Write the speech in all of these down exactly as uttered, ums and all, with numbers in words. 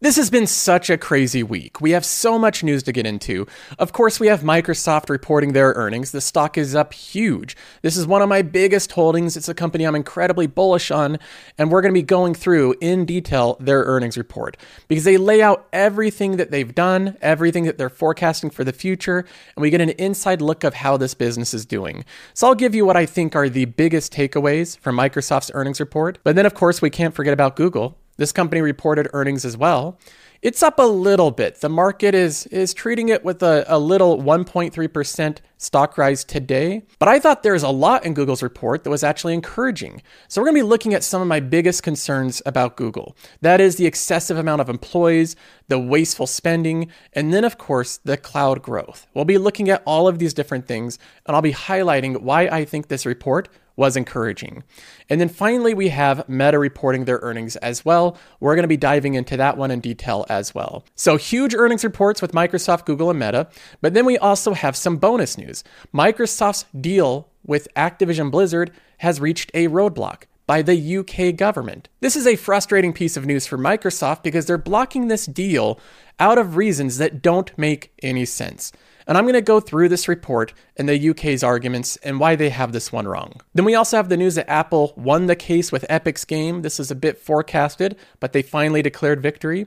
This has been such a crazy week. We have so much news to get into. Of course, we have Microsoft reporting their earnings. The stock is up huge. This is one of my biggest holdings. It's a company I'm incredibly bullish on, and we're going to be going through in detail their earnings report because they lay out everything that they've done, everything that they're forecasting for the future, and we get an inside look of how this business is doing. So I'll give you what I think are the biggest takeaways from Microsoft's earnings report. But then, of course, we can't forget about Google. This company reported earnings as well. It's up a little bit. The market is is treating it with a, a little one point three percent stock rise today. But I thought there's a lot in Google's report that was actually encouraging. So we're going to be looking at some of my biggest concerns about Google. That is the excessive amount of employees, the wasteful spending, and then, of course, the cloud growth. We'll be looking at all of these different things, and I'll be highlighting why I think this report was encouraging. And then finally, we have Meta reporting their earnings as well. We're going to be diving into that one in detail as well. So huge earnings reports with Microsoft, Google, and Meta. But then we also have some bonus news. Microsoft's deal with Activision Blizzard has reached a roadblock by the U K government. This is a frustrating piece of news for Microsoft because they're blocking this deal out of reasons that don't make any sense. And I'm going to go through this report and the U K's arguments and why they have this one wrong. Then we also have the news that Apple won the case with Epic's game. This is a bit forecasted, but they finally declared victory.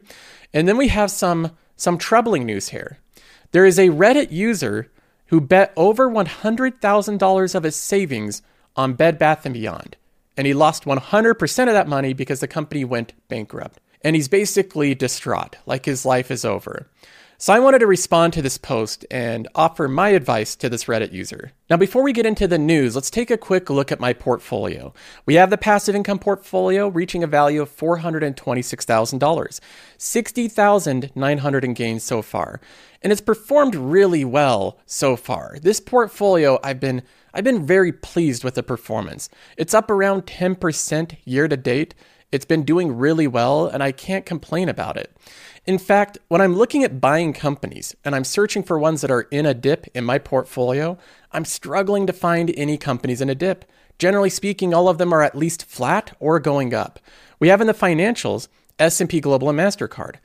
And then we have some, some troubling news here. There is a Reddit user who bet over one hundred thousand dollars of his savings on Bed Bath and Beyond. And he lost one hundred percent of that money because the company went bankrupt. And he's basically distraught, like his life is over. So I wanted to respond to this post and offer my advice to this Reddit user. Now, before we get into the news, let's take a quick look at my portfolio. We have the passive income portfolio reaching a value of four hundred twenty-six thousand dollars, sixty thousand nine hundred dollars in gains so far. And it's performed really well so far. This portfolio, I've been I've been very pleased with the performance. It's up around ten percent year to date. It's been doing really well, and I can't complain about it. In fact, when I'm looking at buying companies and I'm searching for ones that are in a dip in my portfolio, I'm struggling to find any companies in a dip. Generally speaking, all of them are at least flat or going up. We have in the financials, S and P Global and MasterCard.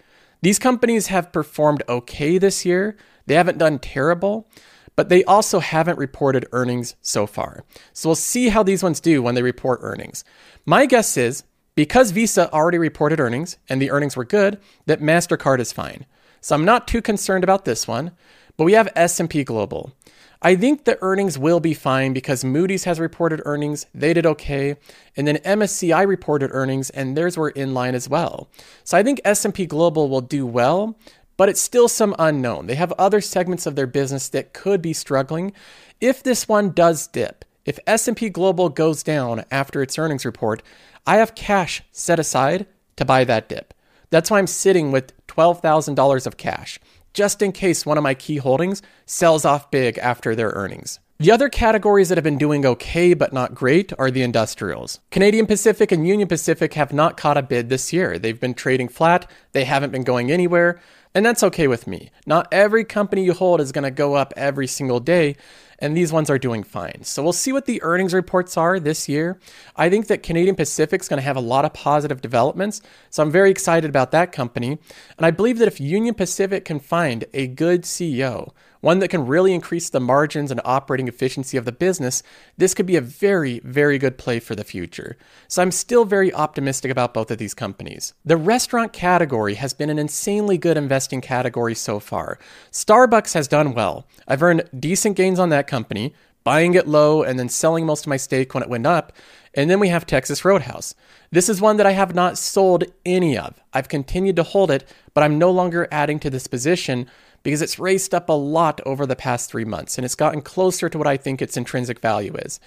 These companies have performed okay this year. They haven't done terrible, but they also haven't reported earnings so far. So we'll see how these ones do when they report earnings. My guess is, because Visa already reported earnings, and the earnings were good, that MasterCard is fine. So I'm not too concerned about this one, but we have S and P Global. I think the earnings will be fine because Moody's has reported earnings, they did okay, and then M S C I reported earnings, and theirs were in line as well. So I think S and P Global will do well, but it's still some unknown. They have other segments of their business that could be struggling. If this one does dip, if S and P Global goes down after its earnings report, I have cash set aside to buy that dip. That's why I'm sitting with twelve thousand dollars of cash, just in case one of my key holdings sells off big after their earnings. The other categories that have been doing okay but not great are the industrials. Canadian Pacific and Union Pacific have not caught a bid this year. They've been trading flat. They haven't been going anywhere. And that's okay with me. Not every company you hold is going to go up every single day, and these ones are doing fine. So we'll see what the earnings reports are this year. I think that Canadian Pacific's going to have a lot of positive developments, so I'm very excited about that company. And I believe that if Union Pacific can find a good C E O, one that can really increase the margins and operating efficiency of the business, this could be a very, very good play for the future. So I'm still very optimistic about both of these companies. The restaurant category has been an insanely good investing category so far. Starbucks has done well. I've earned decent gains on that company, buying it low and then selling most of my stake when it went up. And then we have Texas Roadhouse. This is one that I have not sold any of. I've continued to hold it, but I'm no longer adding to this position because it's raced up a lot over the past three months and it's gotten closer to what I think its intrinsic value is.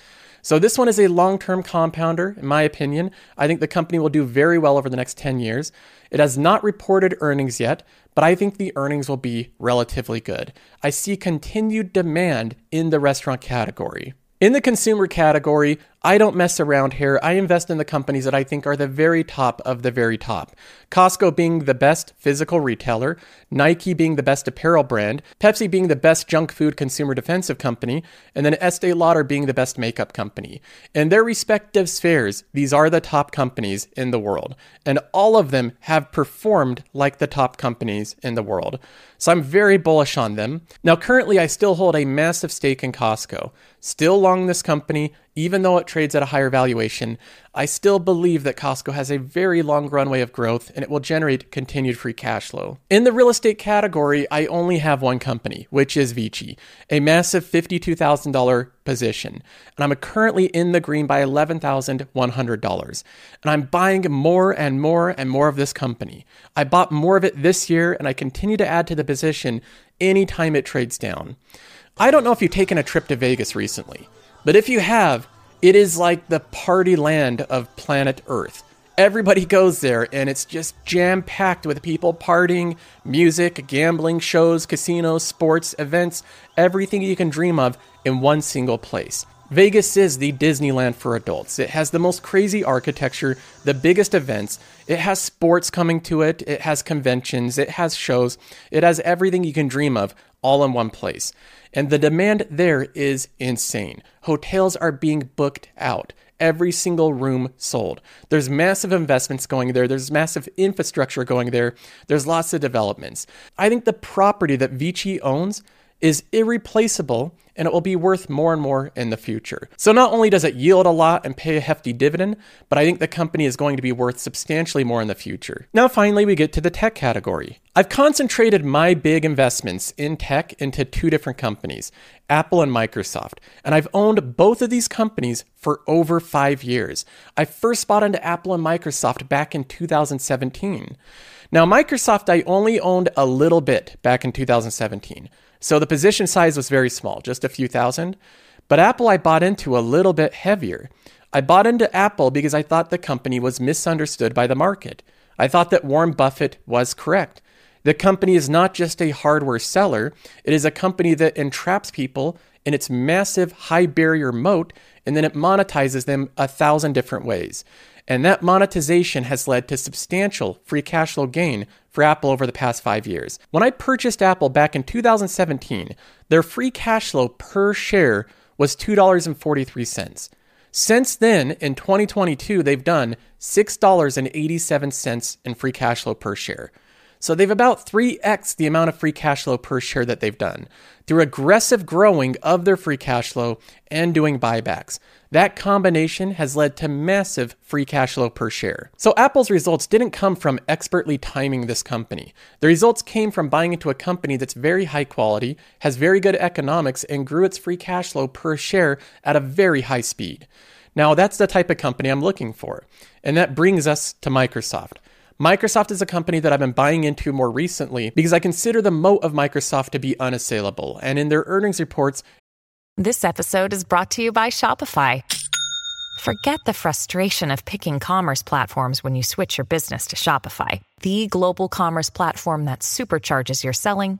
So this one is a long-term compounder, in my opinion. I think the company will do very well over the next ten years. It has not reported earnings yet, but I think the earnings will be relatively good. I see continued demand in the restaurant category. In the consumer category, I don't mess around here. I invest in the companies that I think are the very top of the very top. Costco being the best physical retailer, Nike being the best apparel brand, Pepsi being the best junk food consumer defensive company, and then Estee Lauder being the best makeup company. In their respective spheres, these are the top companies in the world. And all of them have performed like the top companies in the world. So I'm very bullish on them. Now, currently, I still hold a massive stake in Costco. Still long this company, even though it trades at a higher valuation, I still believe that Costco has a very long runway of growth and it will generate continued free cash flow. In the real estate category, I only have one company, which is Vici, a massive fifty-two thousand dollars position. And I'm currently in the green by eleven thousand one hundred dollars. And I'm buying more and more and more of this company. I bought more of it this year and I continue to add to the position anytime it trades down. I don't know if you've taken a trip to Vegas recently, but if you have, it is like the party land of planet Earth. Everybody goes there and it's just jam-packed with people partying, music, gambling, shows, casinos, sports, events, everything you can dream of in one single place. Vegas is the Disneyland for adults. It has the most crazy architecture, the biggest events. It has sports coming to it. It has conventions. It has shows. It has everything you can dream of all in one place. And the demand there is insane. Hotels are being booked out. Every single room sold. There's massive investments going there. There's massive infrastructure going there. There's lots of developments. I think the property that Vici owns is irreplaceable and it will be worth more and more in the future. So not only does it yield a lot and pay a hefty dividend, but I think the company is going to be worth substantially more in the future. Now, finally, we get to the tech category. I've concentrated my big investments in tech into two different companies, Apple and Microsoft, and I've owned both of these companies for over five years. I first bought into Apple and Microsoft back in two thousand seventeen. Now, Microsoft, I only owned a little bit back in two thousand seventeen. So the position size was very small, just a few thousand. But Apple, I bought into a little bit heavier. I bought into Apple because I thought the company was misunderstood by the market. I thought that Warren Buffett was correct. The company is not just a hardware seller. It is a company that entraps people in its massive high barrier moat, and then it monetizes them a thousand different ways. And that monetization has led to substantial free cash flow gain for Apple over the past five years. When I purchased Apple back in two thousand seventeen, their free cash flow per share was two dollars and forty-three cents. Since then, in twenty twenty-two, they've done six dollars and eighty-seven cents in free cash flow per share. So they've about three x the amount of free cash flow per share that they've done through aggressive growing of their free cash flow and doing buybacks. That combination has led to massive free cash flow per share. So Apple's results didn't come from expertly timing this company. The results came from buying into a company that's very high quality, has very good economics, and grew its free cash flow per share at a very high speed. Now, that's the type of company I'm looking for. And that brings us to Microsoft. Microsoft is a company that I've been buying into more recently because I consider the moat of Microsoft to be unassailable. And in their earnings reports... This episode is brought to you by Shopify. Forget the frustration of picking commerce platforms when you switch your business to Shopify, the global commerce platform that supercharges your selling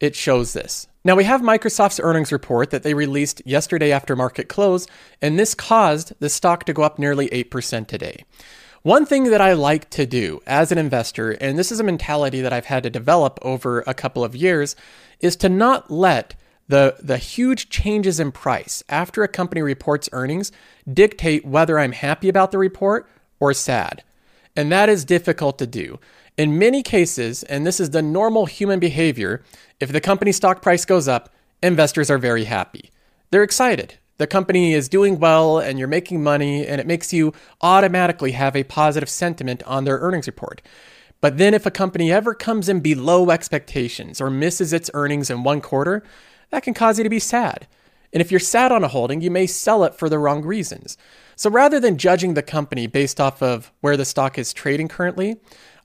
It shows this. Now, we have Microsoft's earnings report that they released yesterday after market close, and this caused the stock to go up nearly eight percent today. One thing that I like to do as an investor, and this is a mentality that I've had to develop over a couple of years, is to not let the, the huge changes in price after a company reports earnings dictate whether I'm happy about the report or sad. And that is difficult to do. In many cases, and this is the normal human behavior, if the company stock price goes up, investors are very happy. They're excited. The company is doing well and you're making money, and it makes you automatically have a positive sentiment on their earnings report. But then if a company ever comes in below expectations or misses its earnings in one quarter, that can cause you to be sad. And if you're sad on a holding, you may sell it for the wrong reasons. So rather than judging the company based off of where the stock is trading currently,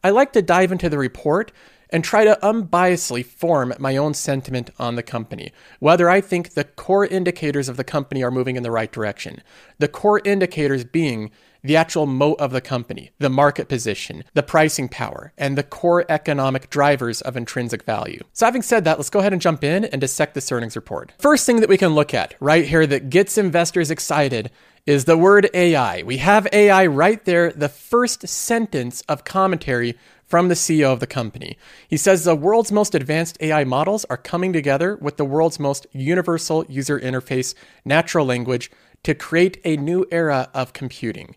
I like to dive into the report and try to unbiasedly form my own sentiment on the company, whether I think the core indicators of the company are moving in the right direction. The core indicators being the actual moat of the company, the market position, the pricing power, and the core economic drivers of intrinsic value. So having said that, let's go ahead and jump in and dissect this earnings report. First thing that we can look at right here that gets investors excited is the word A I. We have A I right there, the first sentence of commentary from the C E O of the company. He says the world's most advanced A I models are coming together with the world's most universal user interface, natural language, to create a new era of computing.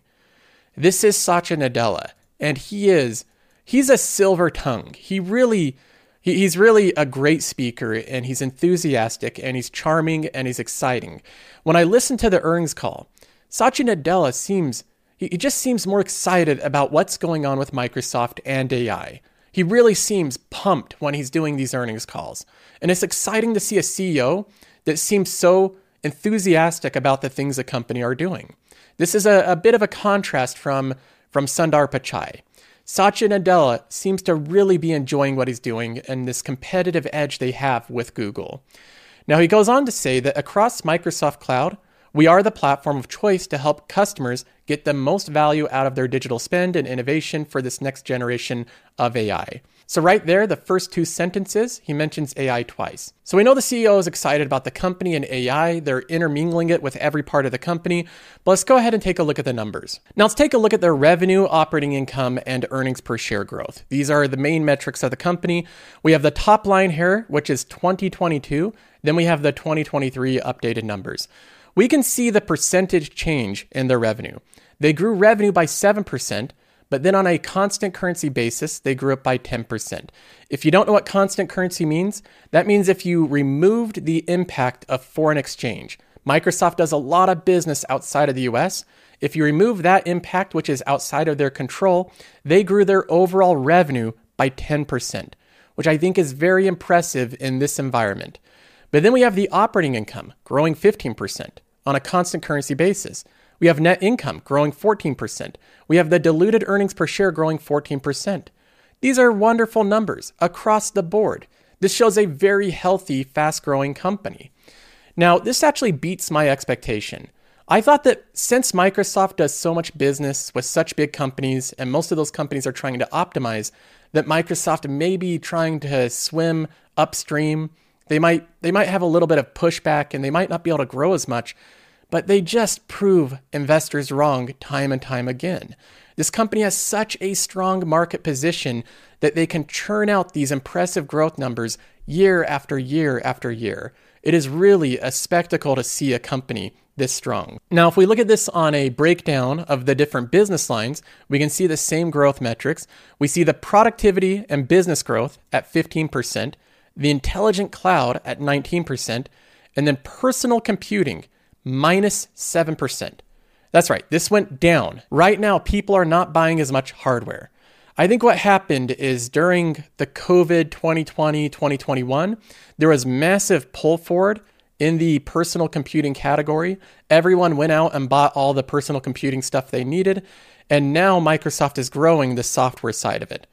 This is Satya Nadella, and he is, he's a silver tongue. He really, he, he's really a great speaker, and he's enthusiastic, and he's charming, and he's exciting. When I listen to the earnings call, Satya Nadella seems He just seems more excited about what's going on with Microsoft and A I. He really seems pumped when he's doing these earnings calls. And it's exciting to see a C E O that seems so enthusiastic about the things the company are doing. This is a, a bit of a contrast from, from Sundar Pichai. Satya Nadella seems to really be enjoying what he's doing and this competitive edge they have with Google. Now, he goes on to say that across Microsoft Cloud, we are the platform of choice to help customers get the most value out of their digital spend and innovation for this next generation of A I. So right there, the first two sentences, he mentions A I twice. So we know the C E O is excited about the company and A I. They're intermingling it with every part of the company. But let's go ahead and take a look at the numbers. Now let's take a look at their revenue, operating income, and earnings per share growth. These are the main metrics of the company. We have the top line here, which is twenty twenty-two. Then we have the twenty twenty-three updated numbers. We can see the percentage change in their revenue. They grew revenue by seven percent, but then on a constant currency basis, they grew up by ten percent. If you don't know what constant currency means, that means if you removed the impact of foreign exchange. Microsoft does a lot of business outside of the U S. If you remove that impact, which is outside of their control, they grew their overall revenue by ten percent, which I think is very impressive in this environment. But then we have the operating income growing fifteen percent on a constant currency basis. We have net income growing fourteen percent. We have the diluted earnings per share growing fourteen percent. These are wonderful numbers across the board. This shows a very healthy, fast-growing company. Now, this actually beats my expectation. I thought that since Microsoft does so much business with such big companies, and most of those companies are trying to optimize, that Microsoft may be trying to swim upstream. They might they might have a little bit of pushback and they might not be able to grow as much, but they just prove investors wrong time and time again. This company has such a strong market position that they can churn out these impressive growth numbers year after year after year. It is really a spectacle to see a company this strong. Now, if we look at this on a breakdown of the different business lines, we can see the same growth metrics. We see the productivity and business growth at fifteen percent. The intelligent cloud at nineteen percent, and then personal computing, minus seven percent. That's right, this went down. Right now, people are not buying as much hardware. I think what happened is during the COVID twenty twenty, twenty twenty-one, there was massive pull forward in the personal computing category. Everyone went out and bought all the personal computing stuff they needed, and now Microsoft is growing the software side of it.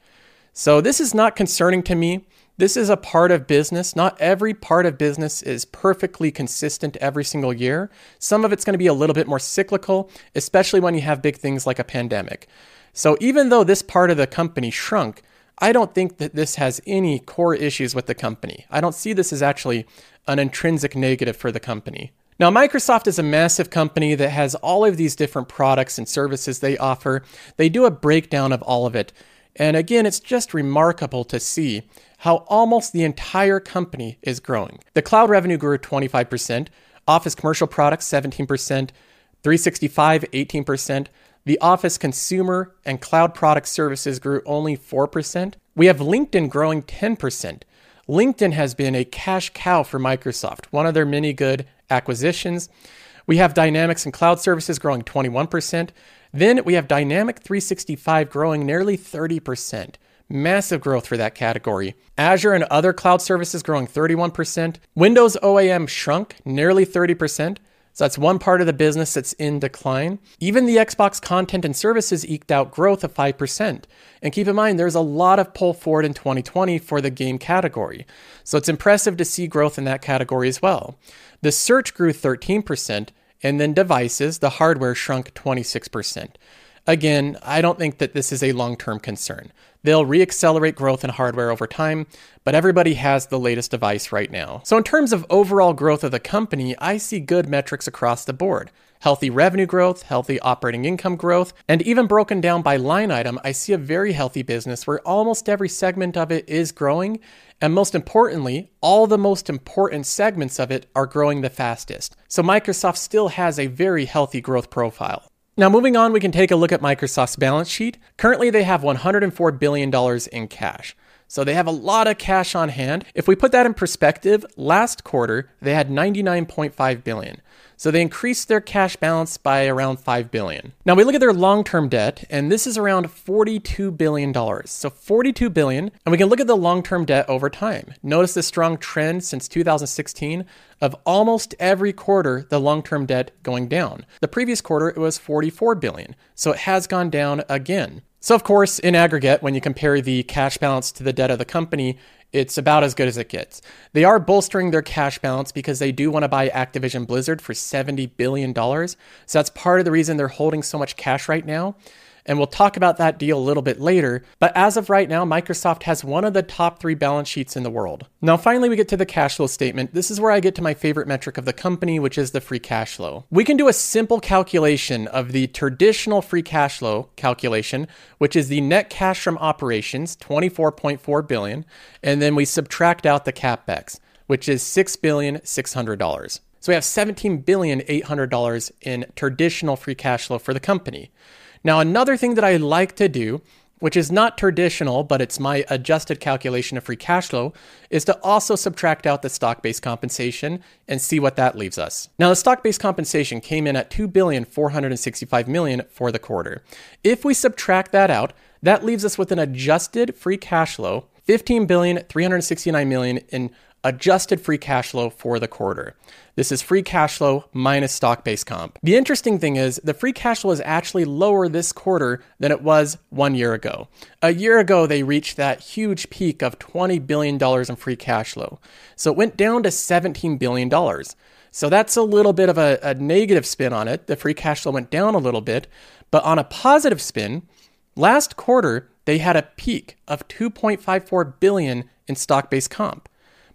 So this is not concerning to me. This is a part of business. Not every part of business is perfectly consistent every single year. Some of it's going to be a little bit more cyclical, especially when you have big things like a pandemic. So even though this part of the company shrunk, I don't think that this has any core issues with the company. I don't see this as actually an intrinsic negative for the company. Now, Microsoft is a massive company that has all of these different products and services they offer. They do a breakdown of all of it. And again, it's just remarkable to see how almost the entire company is growing. The cloud revenue grew twenty-five percent, Office commercial products seventeen percent, three sixty-five eighteen percent, the Office consumer and cloud product services grew only four percent. We have LinkedIn growing ten percent. LinkedIn has been a cash cow for Microsoft, one of their many good acquisitions. We have Dynamics and Cloud Services growing twenty-one percent. Then we have Dynamic three sixty-five growing nearly thirty percent. Massive growth for that category. Azure and other cloud services growing thirty-one percent. Windows O E M shrunk nearly thirty percent. So that's one part of the business that's in decline. Even the Xbox content and services eked out growth of five percent. And keep in mind, there's a lot of pull forward in twenty twenty for the game category. So it's impressive to see growth in that category as well. The search grew thirteen percent, and then devices, the hardware, shrunk twenty-six percent. Again, I don't think that this is a long-term concern. They'll reaccelerate growth in hardware over time, but everybody has the latest device right now. So in terms of overall growth of the company, I see good metrics across the board. Healthy revenue growth, healthy operating income growth, and even broken down by line item, I see a very healthy business where almost every segment of it is growing. And most importantly, all the most important segments of it are growing the fastest. So Microsoft still has a very healthy growth profile. Now, moving on, we can take a look at Microsoft's balance sheet. Currently, they have one hundred four billion dollars in cash. So they have a lot of cash on hand. If we put that in perspective, last quarter, they had ninety-nine point five billion dollars. So they increased their cash balance by around five billion dollars. Now we look at their long-term debt, and this is around forty-two billion dollars. So forty-two billion dollars, and we can look at the long-term debt over time. Notice the strong trend since two thousand sixteen of almost every quarter, the long-term debt going down. The previous quarter, it was forty-four billion dollars. So it has gone down again. So of course, in aggregate, when you compare the cash balance to the debt of the company, it's about as good as it gets. They are bolstering their cash balance because they do want to buy Activision Blizzard for seventy billion dollars. So that's part of the reason they're holding so much cash right now. And we'll talk about that deal a little bit later. But as of right now, Microsoft has one of the top three balance sheets in the world. Now, finally, we get to the cash flow statement. This is where I get to my favorite metric of the company, which is the free cash flow. We can do a simple calculation of the traditional free cash flow calculation, which is the net cash from operations, twenty-four point four billion dollars. And then we subtract out the CapEx, which is six billion six hundred dollars. So we have seventeen billion eight hundred dollars in traditional free cash flow for the company. Now, another thing that I like to do, which is not traditional, but it's my adjusted calculation of free cash flow, is to also subtract out the stock-based compensation and see what that leaves us. Now, the stock-based compensation came in at two billion four hundred sixty-five million dollars for the quarter. If we subtract that out, that leaves us with an adjusted free cash flow, fifteen billion three hundred sixty-nine million dollars in adjusted free cash flow for the quarter. This is free cash flow minus stock-based comp. The interesting thing is the free cash flow is actually lower this quarter than it was one year ago. A year ago, they reached that huge peak of twenty billion dollars in free cash flow. So it went down to seventeen billion dollars. So that's a little bit of a, a negative spin on it. The free cash flow went down a little bit, but on a positive spin, last quarter, they had a peak of two point five four billion dollars in stock-based comp.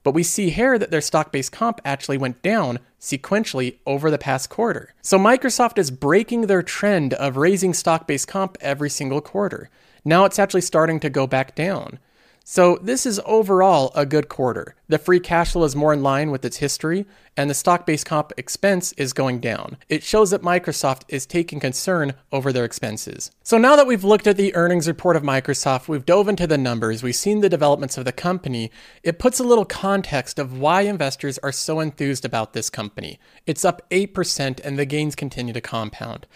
But we see here that their stock-based comp actually went down sequentially over the past quarter. So Microsoft is breaking their trend of raising stock-based comp every single quarter. Now it's actually starting to go back down. So this is overall a good quarter. The free cash flow is more in line with its history, and the stock-based comp expense is going down. It shows that Microsoft is taking concern over their expenses. So now that we've looked at the earnings report of Microsoft, we've dove into the numbers, we've seen the developments of the company, it puts a little context of why investors are so enthused about this company. It's up eight percent and the gains continue to compound.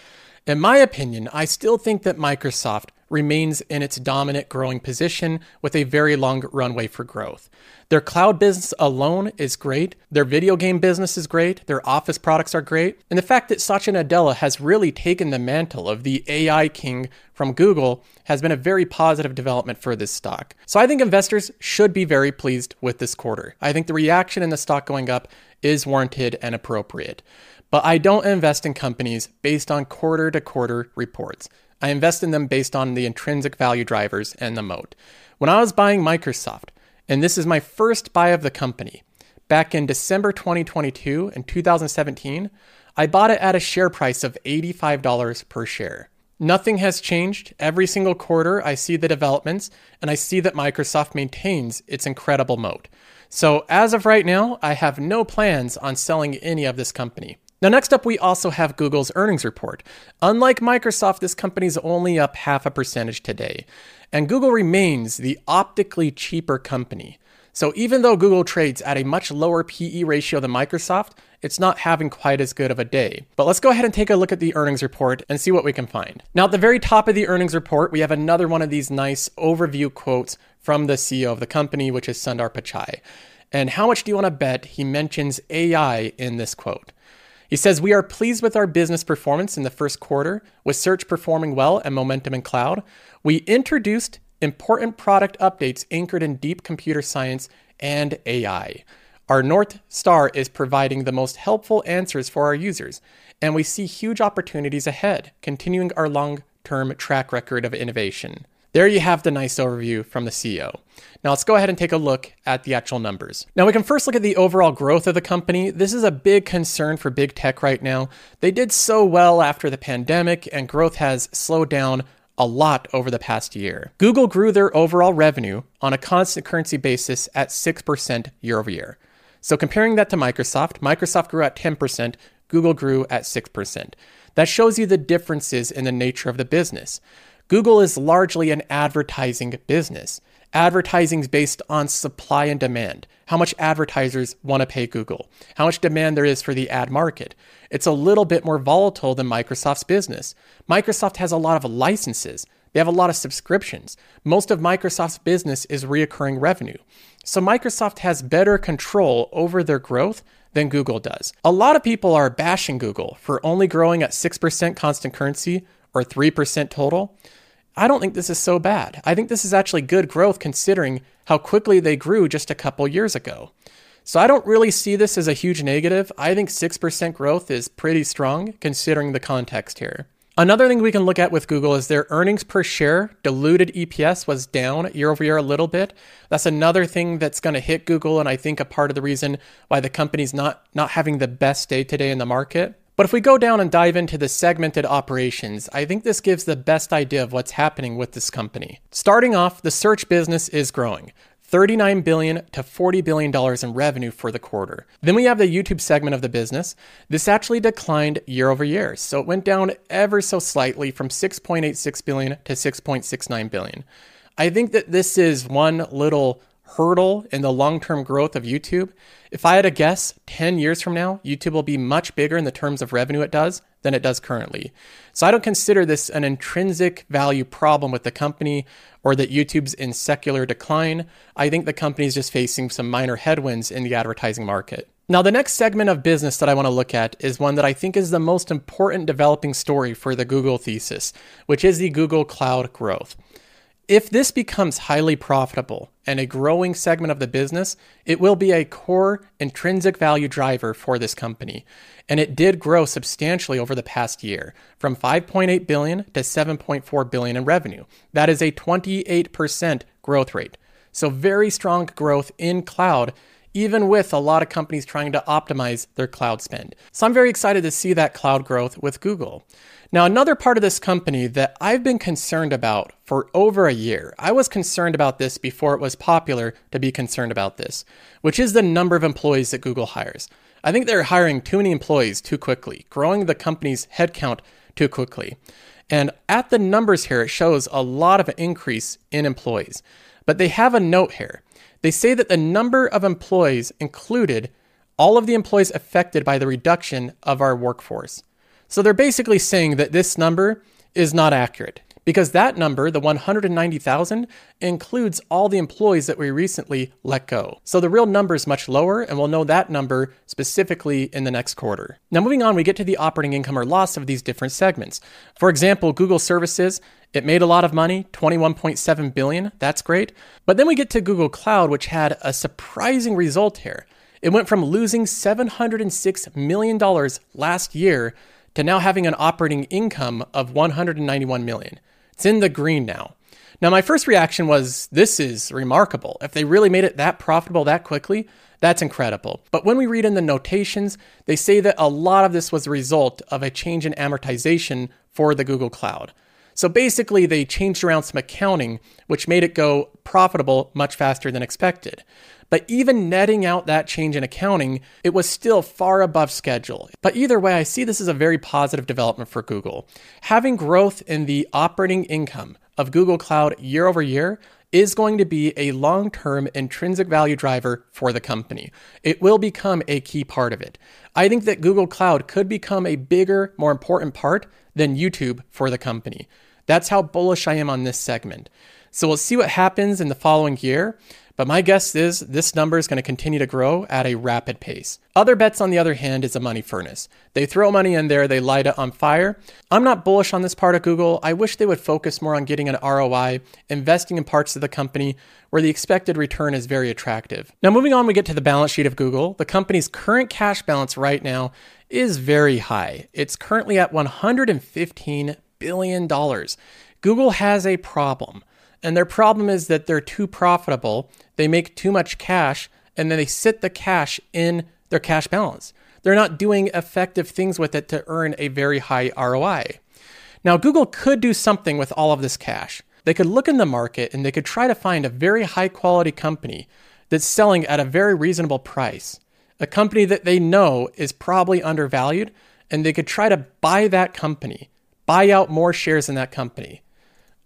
In my opinion, I still think that Microsoft remains in its dominant growing position with a very long runway for growth. Their cloud business alone is great. Their video game business is great. Their office products are great. And the fact that Satya Nadella has really taken the mantle of the A I king from Google has been a very positive development for this stock. So I think investors should be very pleased with this quarter. I think the reaction in the stock going up is warranted and appropriate. But I don't invest in companies based on quarter to quarter reports. I invest in them based on the intrinsic value drivers and the moat. When I was buying Microsoft, and this is my first buy of the company, back in December twenty twenty-two and two thousand seventeen, I bought it at a share price of eighty-five dollars per share. Nothing has changed. Every single quarter, I see the developments, and I see that Microsoft maintains its incredible moat. So as of right now, I have no plans on selling any of this company. Now, next up, we also have Google's earnings report. Unlike Microsoft, this company's only up half a percentage today, and Google remains the optically cheaper company. So even though Google trades at a much lower P E ratio than Microsoft, it's not having quite as good of a day. But let's go ahead and take a look at the earnings report and see what we can find. Now, at the very top of the earnings report, we have another one of these nice overview quotes from the C E O of the company, which is Sundar Pichai. And how much do you want to bet he mentions A I in this quote? He says, "We are pleased with our business performance in the first quarter, with search performing well and momentum in cloud. We introduced important product updates anchored in deep computer science and A I. Our North Star is providing the most helpful answers for our users, and we see huge opportunities ahead, continuing our long-term track record of innovation." There you have the nice overview from the C E O. Now let's go ahead and take a look at the actual numbers. Now we can first look at the overall growth of the company. This is a big concern for big tech right now. They did so well after the pandemic, and growth has slowed down a lot over the past year. Google grew their overall revenue on a constant currency basis at six percent year over year. So comparing that to Microsoft, Microsoft grew at ten percent, Google grew at six percent. That shows you the differences in the nature of the business. Google is largely an advertising business. Advertising is based on supply and demand, how much advertisers want to pay Google, how much demand there is for the ad market. It's a little bit more volatile than Microsoft's business. Microsoft has a lot of licenses. They have a lot of subscriptions. Most of Microsoft's business is recurring revenue. So Microsoft has better control over their growth than Google does. A lot of people are bashing Google for only growing at six percent constant currency, or three percent total. I don't think this is so bad. I think this is actually good growth considering how quickly they grew just a couple years ago. So I don't really see this as a huge negative. I think six percent growth is pretty strong considering the context here. Another thing we can look at with Google is their earnings per share, diluted E P S, was down year over year a little bit. That's another thing that's going to hit Google, and I think a part of the reason why the company's not, not having the best day today in the market. But if we go down and dive into the segmented operations, I think this gives the best idea of what's happening with this company. Starting off, the search business is growing, thirty-nine billion dollars to forty billion dollars in revenue for the quarter. Then we have the YouTube segment of the business. This actually declined year over year, so it went down ever so slightly from six point eight six billion dollars to six point six nine billion dollars. I think that this is one little hurdle in the long-term growth of YouTube. If I had to guess, ten years from now, YouTube will be much bigger in the terms of revenue it does than it does currently. So I don't consider this an intrinsic value problem with the company or that YouTube's in secular decline. I think the company is just facing some minor headwinds in the advertising market. Now, the next segment of business that I want to look at is one that I think is the most important developing story for the Google thesis, which is the Google Cloud growth. If this becomes highly profitable and a growing segment of the business, it will be a core intrinsic value driver for this company. And it did grow substantially over the past year, from five point eight billion dollars to seven point four billion dollars in revenue. That is a twenty-eight percent growth rate. So very strong growth in cloud, even with a lot of companies trying to optimize their cloud spend. So I'm very excited to see that cloud growth with Google. Now, another part of this company that I've been concerned about for over a year, I was concerned about this before it was popular to be concerned about this, which is the number of employees that Google hires. I think they're hiring too many employees too quickly, growing the company's headcount too quickly. And at the numbers here, it shows a lot of an increase in employees, but they have a note here. They say that the number of employees included all of the employees affected by the reduction of our workforce. So they're basically saying that this number is not accurate because that number, the one hundred ninety thousand, includes all the employees that we recently let go. So the real number is much lower, and we'll know that number specifically in the next quarter. Now, moving on, we get to the operating income or loss of these different segments. For example, Google Services, it made a lot of money, twenty-one point seven billion dollars. That's great. But then we get to Google Cloud, which had a surprising result here. It went from losing seven hundred six million dollars last year to now having an operating income of one hundred ninety-one million dollars. It's in the green now. Now, my first reaction was, this is remarkable. If they really made it that profitable that quickly, that's incredible. But when we read in the notations, they say that a lot of this was the result of a change in amortization for the Google Cloud. So basically, they changed around some accounting, which made it go profitable much faster than expected. But even netting out that change in accounting, it was still far above schedule. But either way, I see this as a very positive development for Google. Having growth in the operating income of Google Cloud year over year is going to be a long-term intrinsic value driver for the company. It will become a key part of it. I think that Google Cloud could become a bigger, more important part than YouTube for the company. That's how bullish I am on this segment. So we'll see what happens in the following year, but my guess is this number is going to continue to grow at a rapid pace. Other bets, on the other hand, is a money furnace. They throw money in there, they light it on fire. I'm not bullish on this part of Google. I wish they would focus more on getting an R O I, investing in parts of the company where the expected return is very attractive. Now moving on, we get to the balance sheet of Google. The company's current cash balance right now is very high. It's currently at one hundred fifteen billion dollars. Google has a problem. And their problem is that they're too profitable, they make too much cash, and then they sit the cash in their cash balance. They're not doing effective things with it to earn a very high R O I. Now, Google could do something with all of this cash. They could look in the market and they could try to find a very high quality company that's selling at a very reasonable price, a company that they know is probably undervalued, and they could try to buy that company, buy out more shares in that company.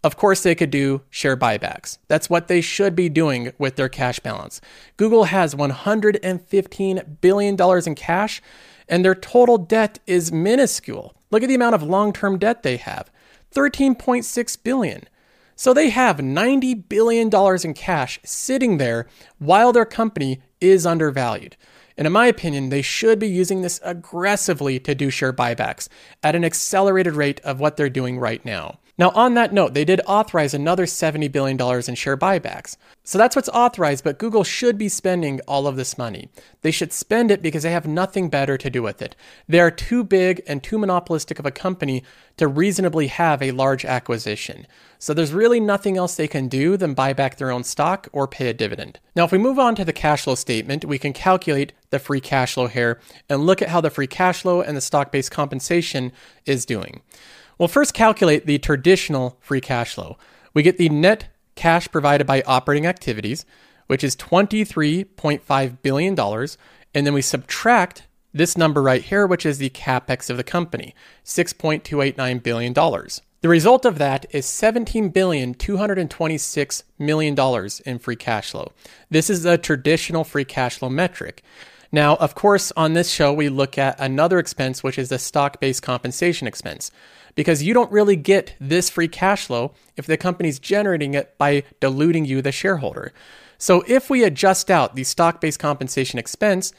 Of course, they could do share buybacks. That's what they should be doing with their cash balance. Google has one hundred fifteen billion dollars in cash, and their total debt is minuscule. Look at the amount of long-term debt they have, thirteen point six billion dollars. So they have ninety billion dollars in cash sitting there while their company is undervalued. And in my opinion, they should be using this aggressively to do share buybacks at an accelerated rate of what they're doing right now. Now, on that note, they did authorize another seventy billion dollars in share buybacks. So that's what's authorized, but Google should be spending all of this money. They should spend it because they have nothing better to do with it. They are too big and too monopolistic of a company to reasonably have a large acquisition. So there's really nothing else they can do than buy back their own stock or pay a dividend. Now, if we move on to the cash flow statement, we can calculate the free cash flow here and look at how the free cash flow and the stock-based compensation is doing. We'll first calculate the traditional free cash flow. We get the net cash provided by operating activities, which is twenty-three point five billion dollars. And then we subtract this number right here, which is the CapEx of the company, six point two eight nine billion dollars. The result of that is seventeen billion two hundred twenty-six million dollars in free cash flow. This is the traditional free cash flow metric. Now, of course, on this show, we look at another expense, which is the stock-based compensation expense, because you don't really get this free cash flow if the company's generating it by diluting you, the shareholder. So if we adjust out the stock-based compensation expense,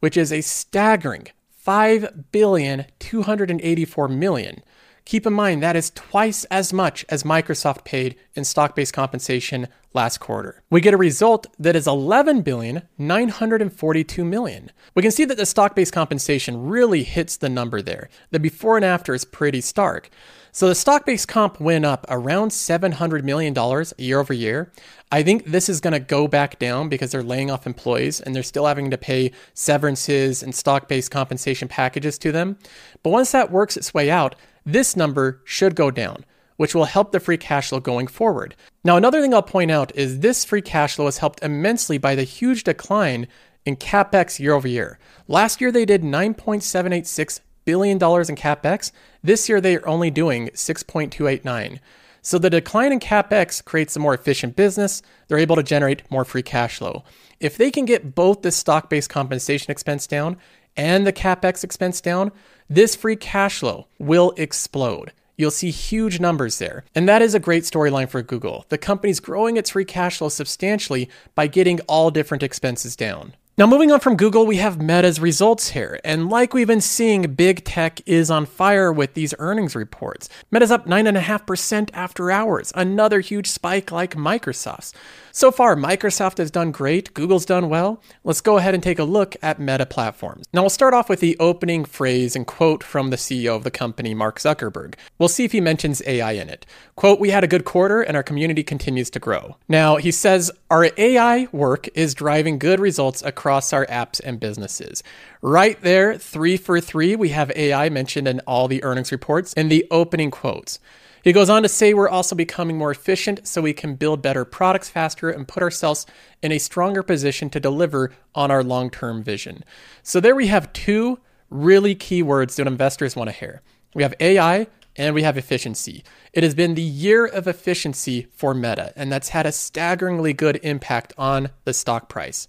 which is a staggering five billion two hundred eighty-four million dollars, keep in mind that is twice as much as Microsoft paid in stock-based compensation last quarter. We get a result that is eleven billion nine hundred forty-two million dollars. We can see that the stock-based compensation really hits the number there. The before and after is pretty stark. So the stock-based comp went up around seven hundred million dollars year over year. I think this is going to go back down because they're laying off employees and they're still having to pay severances and stock-based compensation packages to them. But once that works its way out, this number should go down, which will help the free cash flow going forward. Now, another thing I'll point out is this free cash flow is helped immensely by the huge decline in CapEx year over year. Last year, they did nine point seven eight six billion dollars in CapEx. This year, they are only doing six point two eight nine. So the decline in CapEx creates a more efficient business. They're able to generate more free cash flow. If they can get both the stock-based compensation expense down and the CapEx expense down, this free cash flow will explode. You'll see huge numbers there. And that is a great storyline for Google. The company's growing its free cash flow substantially by getting all different expenses down. Now, moving on from Google, we have Meta's results here. And like we've been seeing, big tech is on fire with these earnings reports. Meta's up nine point five percent after hours, another huge spike like Microsoft's. So far, Microsoft has done great, Google's done well. Let's go ahead and take a look at Meta Platforms. Now, we'll start off with the opening phrase and quote from the C E O of the company, Mark Zuckerberg. We'll see if he mentions A I in it. Quote, "We had a good quarter and our community continues to grow." Now, he says, "Our A I work is driving good results across across our apps and businesses." Right there, three for three, we have A I mentioned in all the earnings reports in the opening quotes. He goes on to say, "We're also becoming more efficient so we can build better products faster and put ourselves in a stronger position to deliver on our long-term vision." So there we have two really key words that investors want to hear. We have A I And we have efficiency. It has been the year of efficiency for Meta, and that's had a staggeringly good impact on the stock price.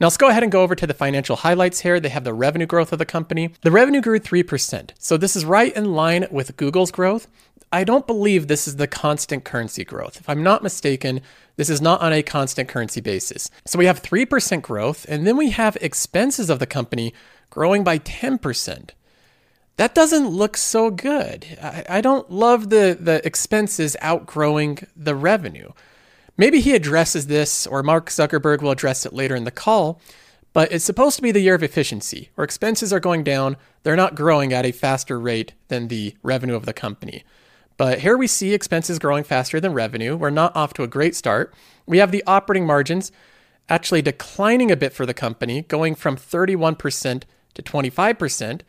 Now let's go ahead and go over to the financial highlights here. They have the revenue growth of the company. The revenue grew three percent. So this is right in line with Google's growth. I don't believe this is the constant currency growth. If I'm not mistaken, this is not on a constant currency basis. So we have three percent growth, and then we have expenses of the company growing by ten percent. That doesn't look so good. I, I don't love the, the expenses outgrowing the revenue. Maybe he addresses this, or Mark Zuckerberg will address it later in the call, but it's supposed to be the year of efficiency, where expenses are going down. They're not growing at a faster rate than the revenue of the company. But here we see expenses growing faster than revenue. We're not off to a great start. We have the operating margins actually declining a bit for the company, going from thirty-one percent to twenty-five percent.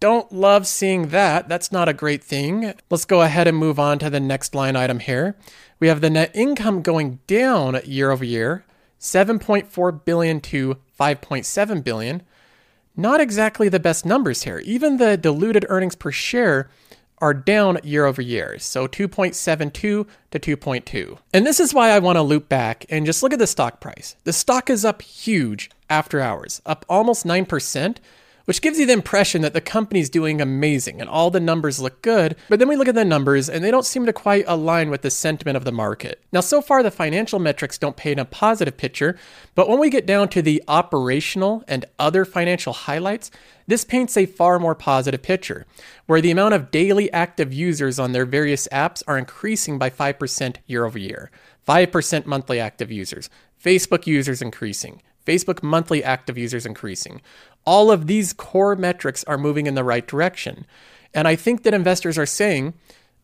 Don't love seeing that. That's not a great thing. Let's go ahead and move on to the next line item here. We have the net income going down year over year, seven point four billion dollars to five point seven billion dollars. Not exactly the best numbers here. Even the diluted earnings per share are down year over year. So two point seven two to two point two. And this is why I want to loop back and just look at the stock price. The stock is up huge after hours, up almost nine percent. Which gives you the impression that the company's doing amazing and all the numbers look good, but then we look at the numbers and they don't seem to quite align with the sentiment of the market. Now, so far the financial metrics don't paint a positive picture, but when we get down to the operational and other financial highlights, this paints a far more positive picture, where the amount of daily active users on their various apps are increasing by five percent year over year, five percent monthly active users, Facebook users increasing, Facebook monthly active users increasing. All of these core metrics are moving in the right direction. And I think that investors are saying,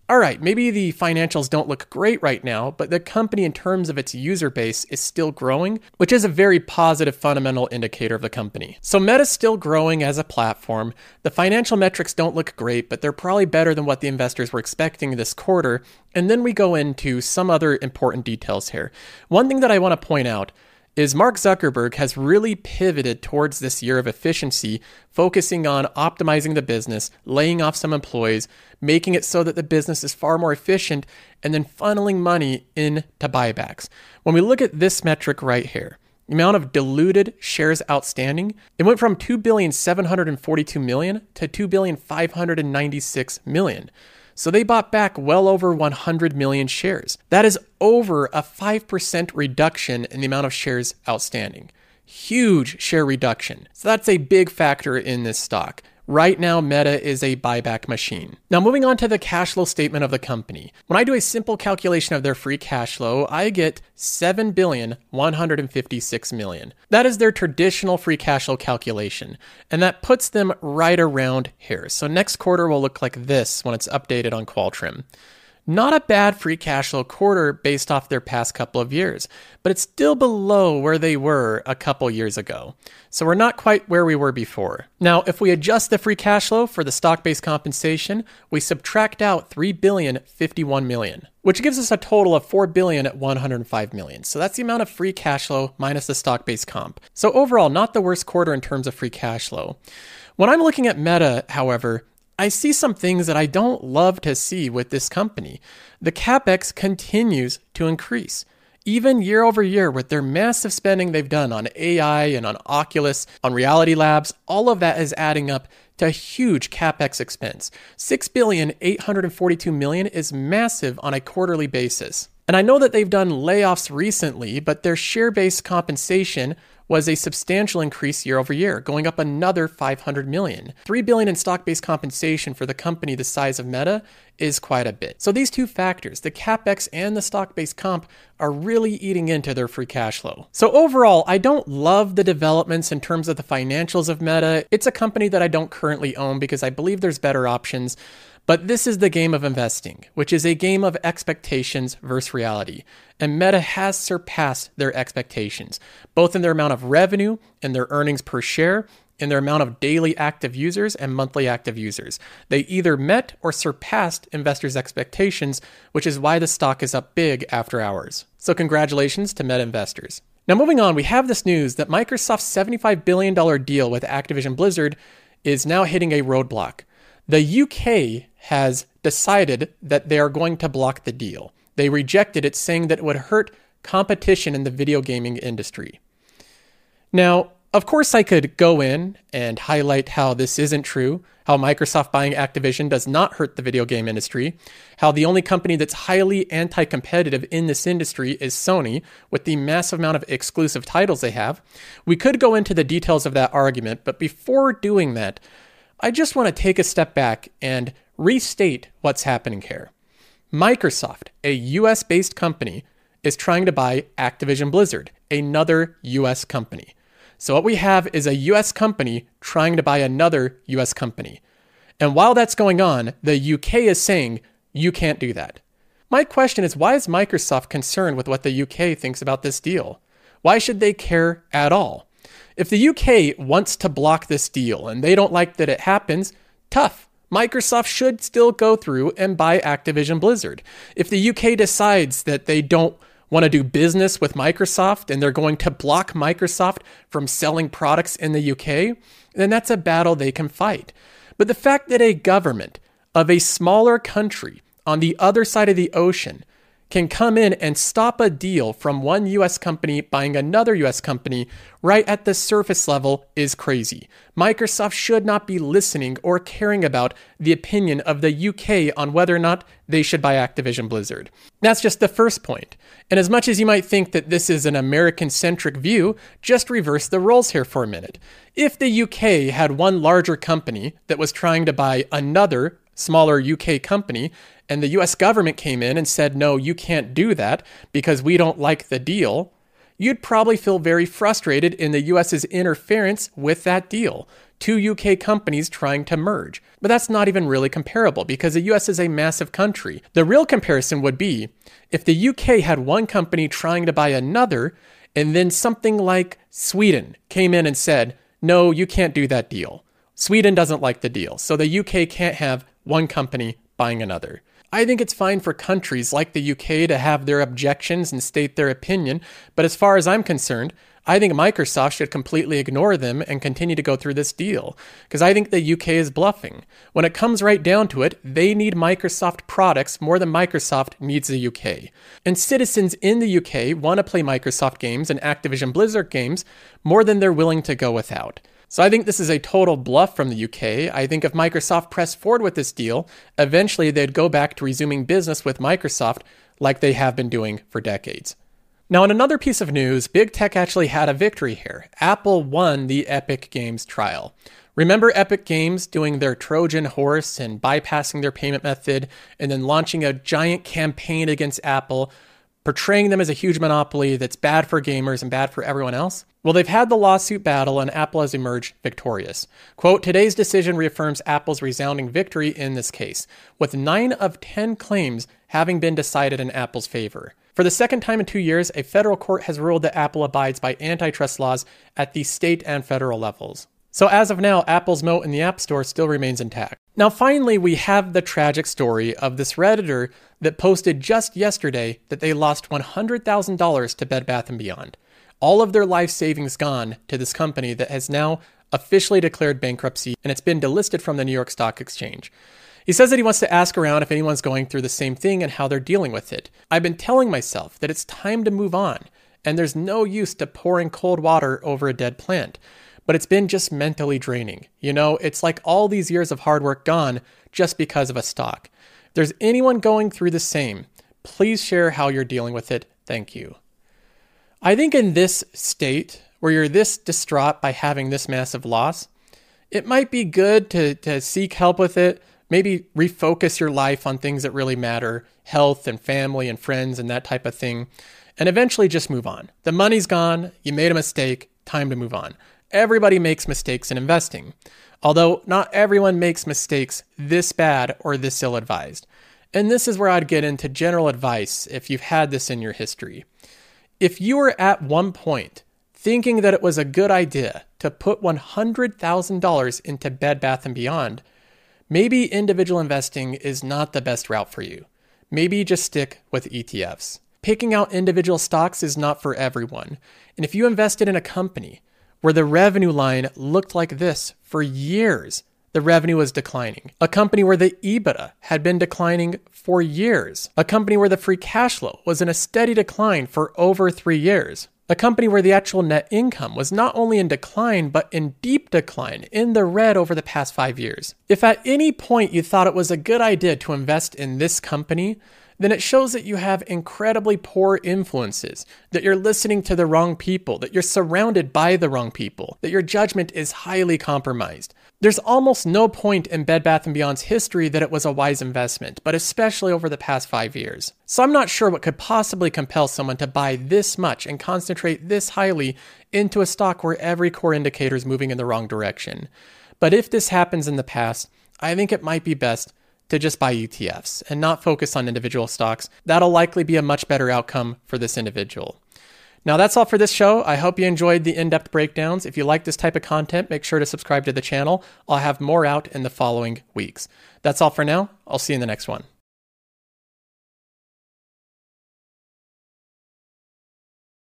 all right, maybe the financials don't look great right now, but the company in terms of its user base is still growing, which is a very positive fundamental indicator of the company. So Meta's still growing as a platform. The financial metrics don't look great, but they're probably better than what the investors were expecting this quarter. And then we go into some other important details here. One thing that I want to point out is Mark Zuckerberg has really pivoted towards this year of efficiency, focusing on optimizing the business, laying off some employees, making it so that the business is far more efficient, and then funneling money into buybacks. When we look at this metric right here, the amount of diluted shares outstanding, it went from two billion seven hundred forty-two million dollars to two billion five hundred ninety-six million dollars. So they bought back well over one hundred million shares. That is over a five percent reduction in the amount of shares outstanding. Huge share reduction. So that's a big factor in this stock. Right now, Meta is a buyback machine. Now, moving on to the cash flow statement of the company. When I do a simple calculation of their free cash flow, I get seven billion one hundred fifty-six million dollars. That is their traditional free cash flow calculation, and that puts them right around here. So next quarter will look like this when it's updated on Qualtrim. Not a bad free cash flow quarter based off their past couple of years, but it's still below where they were a couple years ago. So we're not quite where we were before. Now, if we adjust the free cash flow for the stock-based compensation, we subtract out three billion fifty-one million dollars, which gives us a total of four billion one hundred five million dollars. So that's the amount of free cash flow minus the stock-based comp. So overall, not the worst quarter in terms of free cash flow. When I'm looking at Meta, however, I see some things that I don't love to see with this company. The CapEx continues to increase, even year over year with their massive spending they've done on A I and on Oculus, on Reality Labs. All of that is adding up to huge CapEx expense. six billion eight hundred forty-two million dollars is massive on a quarterly basis. And I know that they've done layoffs recently, but their share-based compensation was a substantial increase year over year, going up another five hundred million dollars. three billion dollars in stock-based compensation for the company the size of Meta is quite a bit. So these two factors, the CapEx and the stock-based comp, are really eating into their free cash flow. So overall, I don't love the developments in terms of the financials of Meta. It's a company that I don't currently own because I believe there's better options. But this is the game of investing, which is a game of expectations versus reality. And Meta has surpassed their expectations, both in their amount of revenue and their earnings per share, in their amount of daily active users and monthly active users. They either met or surpassed investors' expectations, which is why the stock is up big after hours. So congratulations to Meta investors. Now moving on, we have this news that Microsoft's seventy-five billion dollars deal with Activision Blizzard is now hitting a roadblock. The U K has decided that they are going to block the deal. They rejected it, saying that it would hurt competition in the video gaming industry. Now, of course, I could go in and highlight how this isn't true, how Microsoft buying Activision does not hurt the video game industry, how the only company that's highly anti-competitive in this industry is Sony, with the massive amount of exclusive titles they have. We could go into the details of that argument, but before doing that, I just want to take a step back and restate what's happening here. Microsoft, a U S-based company, is trying to buy Activision Blizzard, another U S company. So what we have is a U S company trying to buy another U S company. And while that's going on, the U K is saying, you can't do that. My question is, why is Microsoft concerned with what the U K thinks about this deal? Why should they care at all? If the U K wants to block this deal and they don't like that it happens, tough. Microsoft should still go through and buy Activision Blizzard. If the U K decides that they don't want to do business with Microsoft and they're going to block Microsoft from selling products in the U K, then that's a battle they can fight. But the fact that a government of a smaller country on the other side of the ocean can come in and stop a deal from one U S company buying another U S company right at the surface level is crazy. Microsoft should not be listening or caring about the opinion of the U K on whether or not they should buy Activision Blizzard. That's just the first point. And as much as you might think that this is an American-centric view, just reverse the roles here for a minute. If the U K had one larger company that was trying to buy another smaller U K company, and the U S government came in and said, no, you can't do that because we don't like the deal, you'd probably feel very frustrated in the U S's interference with that deal. Two U K companies trying to merge. But that's not even really comparable because the U S is a massive country. The real comparison would be if the U K had one company trying to buy another, and then something like Sweden came in and said, no, you can't do that deal. Sweden doesn't like the deal, so the U K can't have one company buying another. I think it's fine for countries like the U K to have their objections and state their opinion, but as far as I'm concerned, I think Microsoft should completely ignore them and continue to go through this deal, because I think the U K is bluffing. When it comes right down to it, they need Microsoft products more than Microsoft needs the U K. And citizens in the U K want to play Microsoft games and Activision Blizzard games more than they're willing to go without. So I think this is a total bluff from the U K. I think if Microsoft pressed forward with this deal, eventually they'd go back to resuming business with Microsoft like they have been doing for decades. Now, in another piece of news, big tech actually had a victory here. Apple won the Epic Games trial. Remember Epic Games doing their Trojan horse and bypassing their payment method and then launching a giant campaign against Apple, portraying them as a huge monopoly that's bad for gamers and bad for everyone else? Well, they've had the lawsuit battle and Apple has emerged victorious. Quote, today's decision reaffirms Apple's resounding victory in this case, with nine of ten claims having been decided in Apple's favor. For the second time in two years, a federal court has ruled that Apple abides by antitrust laws at the state and federal levels. So as of now, Apple's moat in the App Store still remains intact. Now finally, we have the tragic story of this Redditor that posted just yesterday that they lost one hundred thousand dollars to Bed Bath and Beyond. All of their life savings gone to this company that has now officially declared bankruptcy, and it's been delisted from the New York Stock Exchange. He says that he wants to ask around if anyone's going through the same thing and how they're dealing with it. I've been telling myself that it's time to move on, and there's no use to pouring cold water over a dead plant. But it's been just mentally draining. You know, it's like all these years of hard work gone just because of a stock. If there's anyone going through the same, please share how you're dealing with it. Thank you. I think in this state, where you're this distraught by having this massive loss, it might be good to, to seek help with it, maybe refocus your life on things that really matter, health and family and friends and that type of thing, and eventually just move on. The money's gone, you made a mistake, time to move on. Everybody makes mistakes in investing, although not everyone makes mistakes this bad or this ill-advised. And this is where I'd get into general advice if you've had this in your history. If you were at one point thinking that it was a good idea to put one hundred thousand dollars into Bed Bath and Beyond, maybe individual investing is not the best route for you. Maybe just stick with E T Fs. Picking out individual stocks is not for everyone. And if you invested in a company where the revenue line looked like this for years, the revenue was declining, a company where the EBITDA had been declining for years, a company where the free cash flow was in a steady decline for over three years, a company where the actual net income was not only in decline, but in deep decline, in the red over the past five years. If at any point you thought it was a good idea to invest in this company, then it shows that you have incredibly poor influences, that you're listening to the wrong people, that you're surrounded by the wrong people, that your judgment is highly compromised. There's almost no point in Bed Bath and Beyond's history that it was a wise investment, but especially over the past five years. So I'm not sure what could possibly compel someone to buy this much and concentrate this highly into a stock where every core indicator is moving in the wrong direction. But if this happens in the past, I think it might be best to just buy E T Fs and not focus on individual stocks. That'll likely be a much better outcome for this individual. Now that's all for this show. I hope you enjoyed the in-depth breakdowns. If you like this type of content, make sure to subscribe to the channel. I'll have more out in the following weeks. That's all for now. I'll see you in the next one.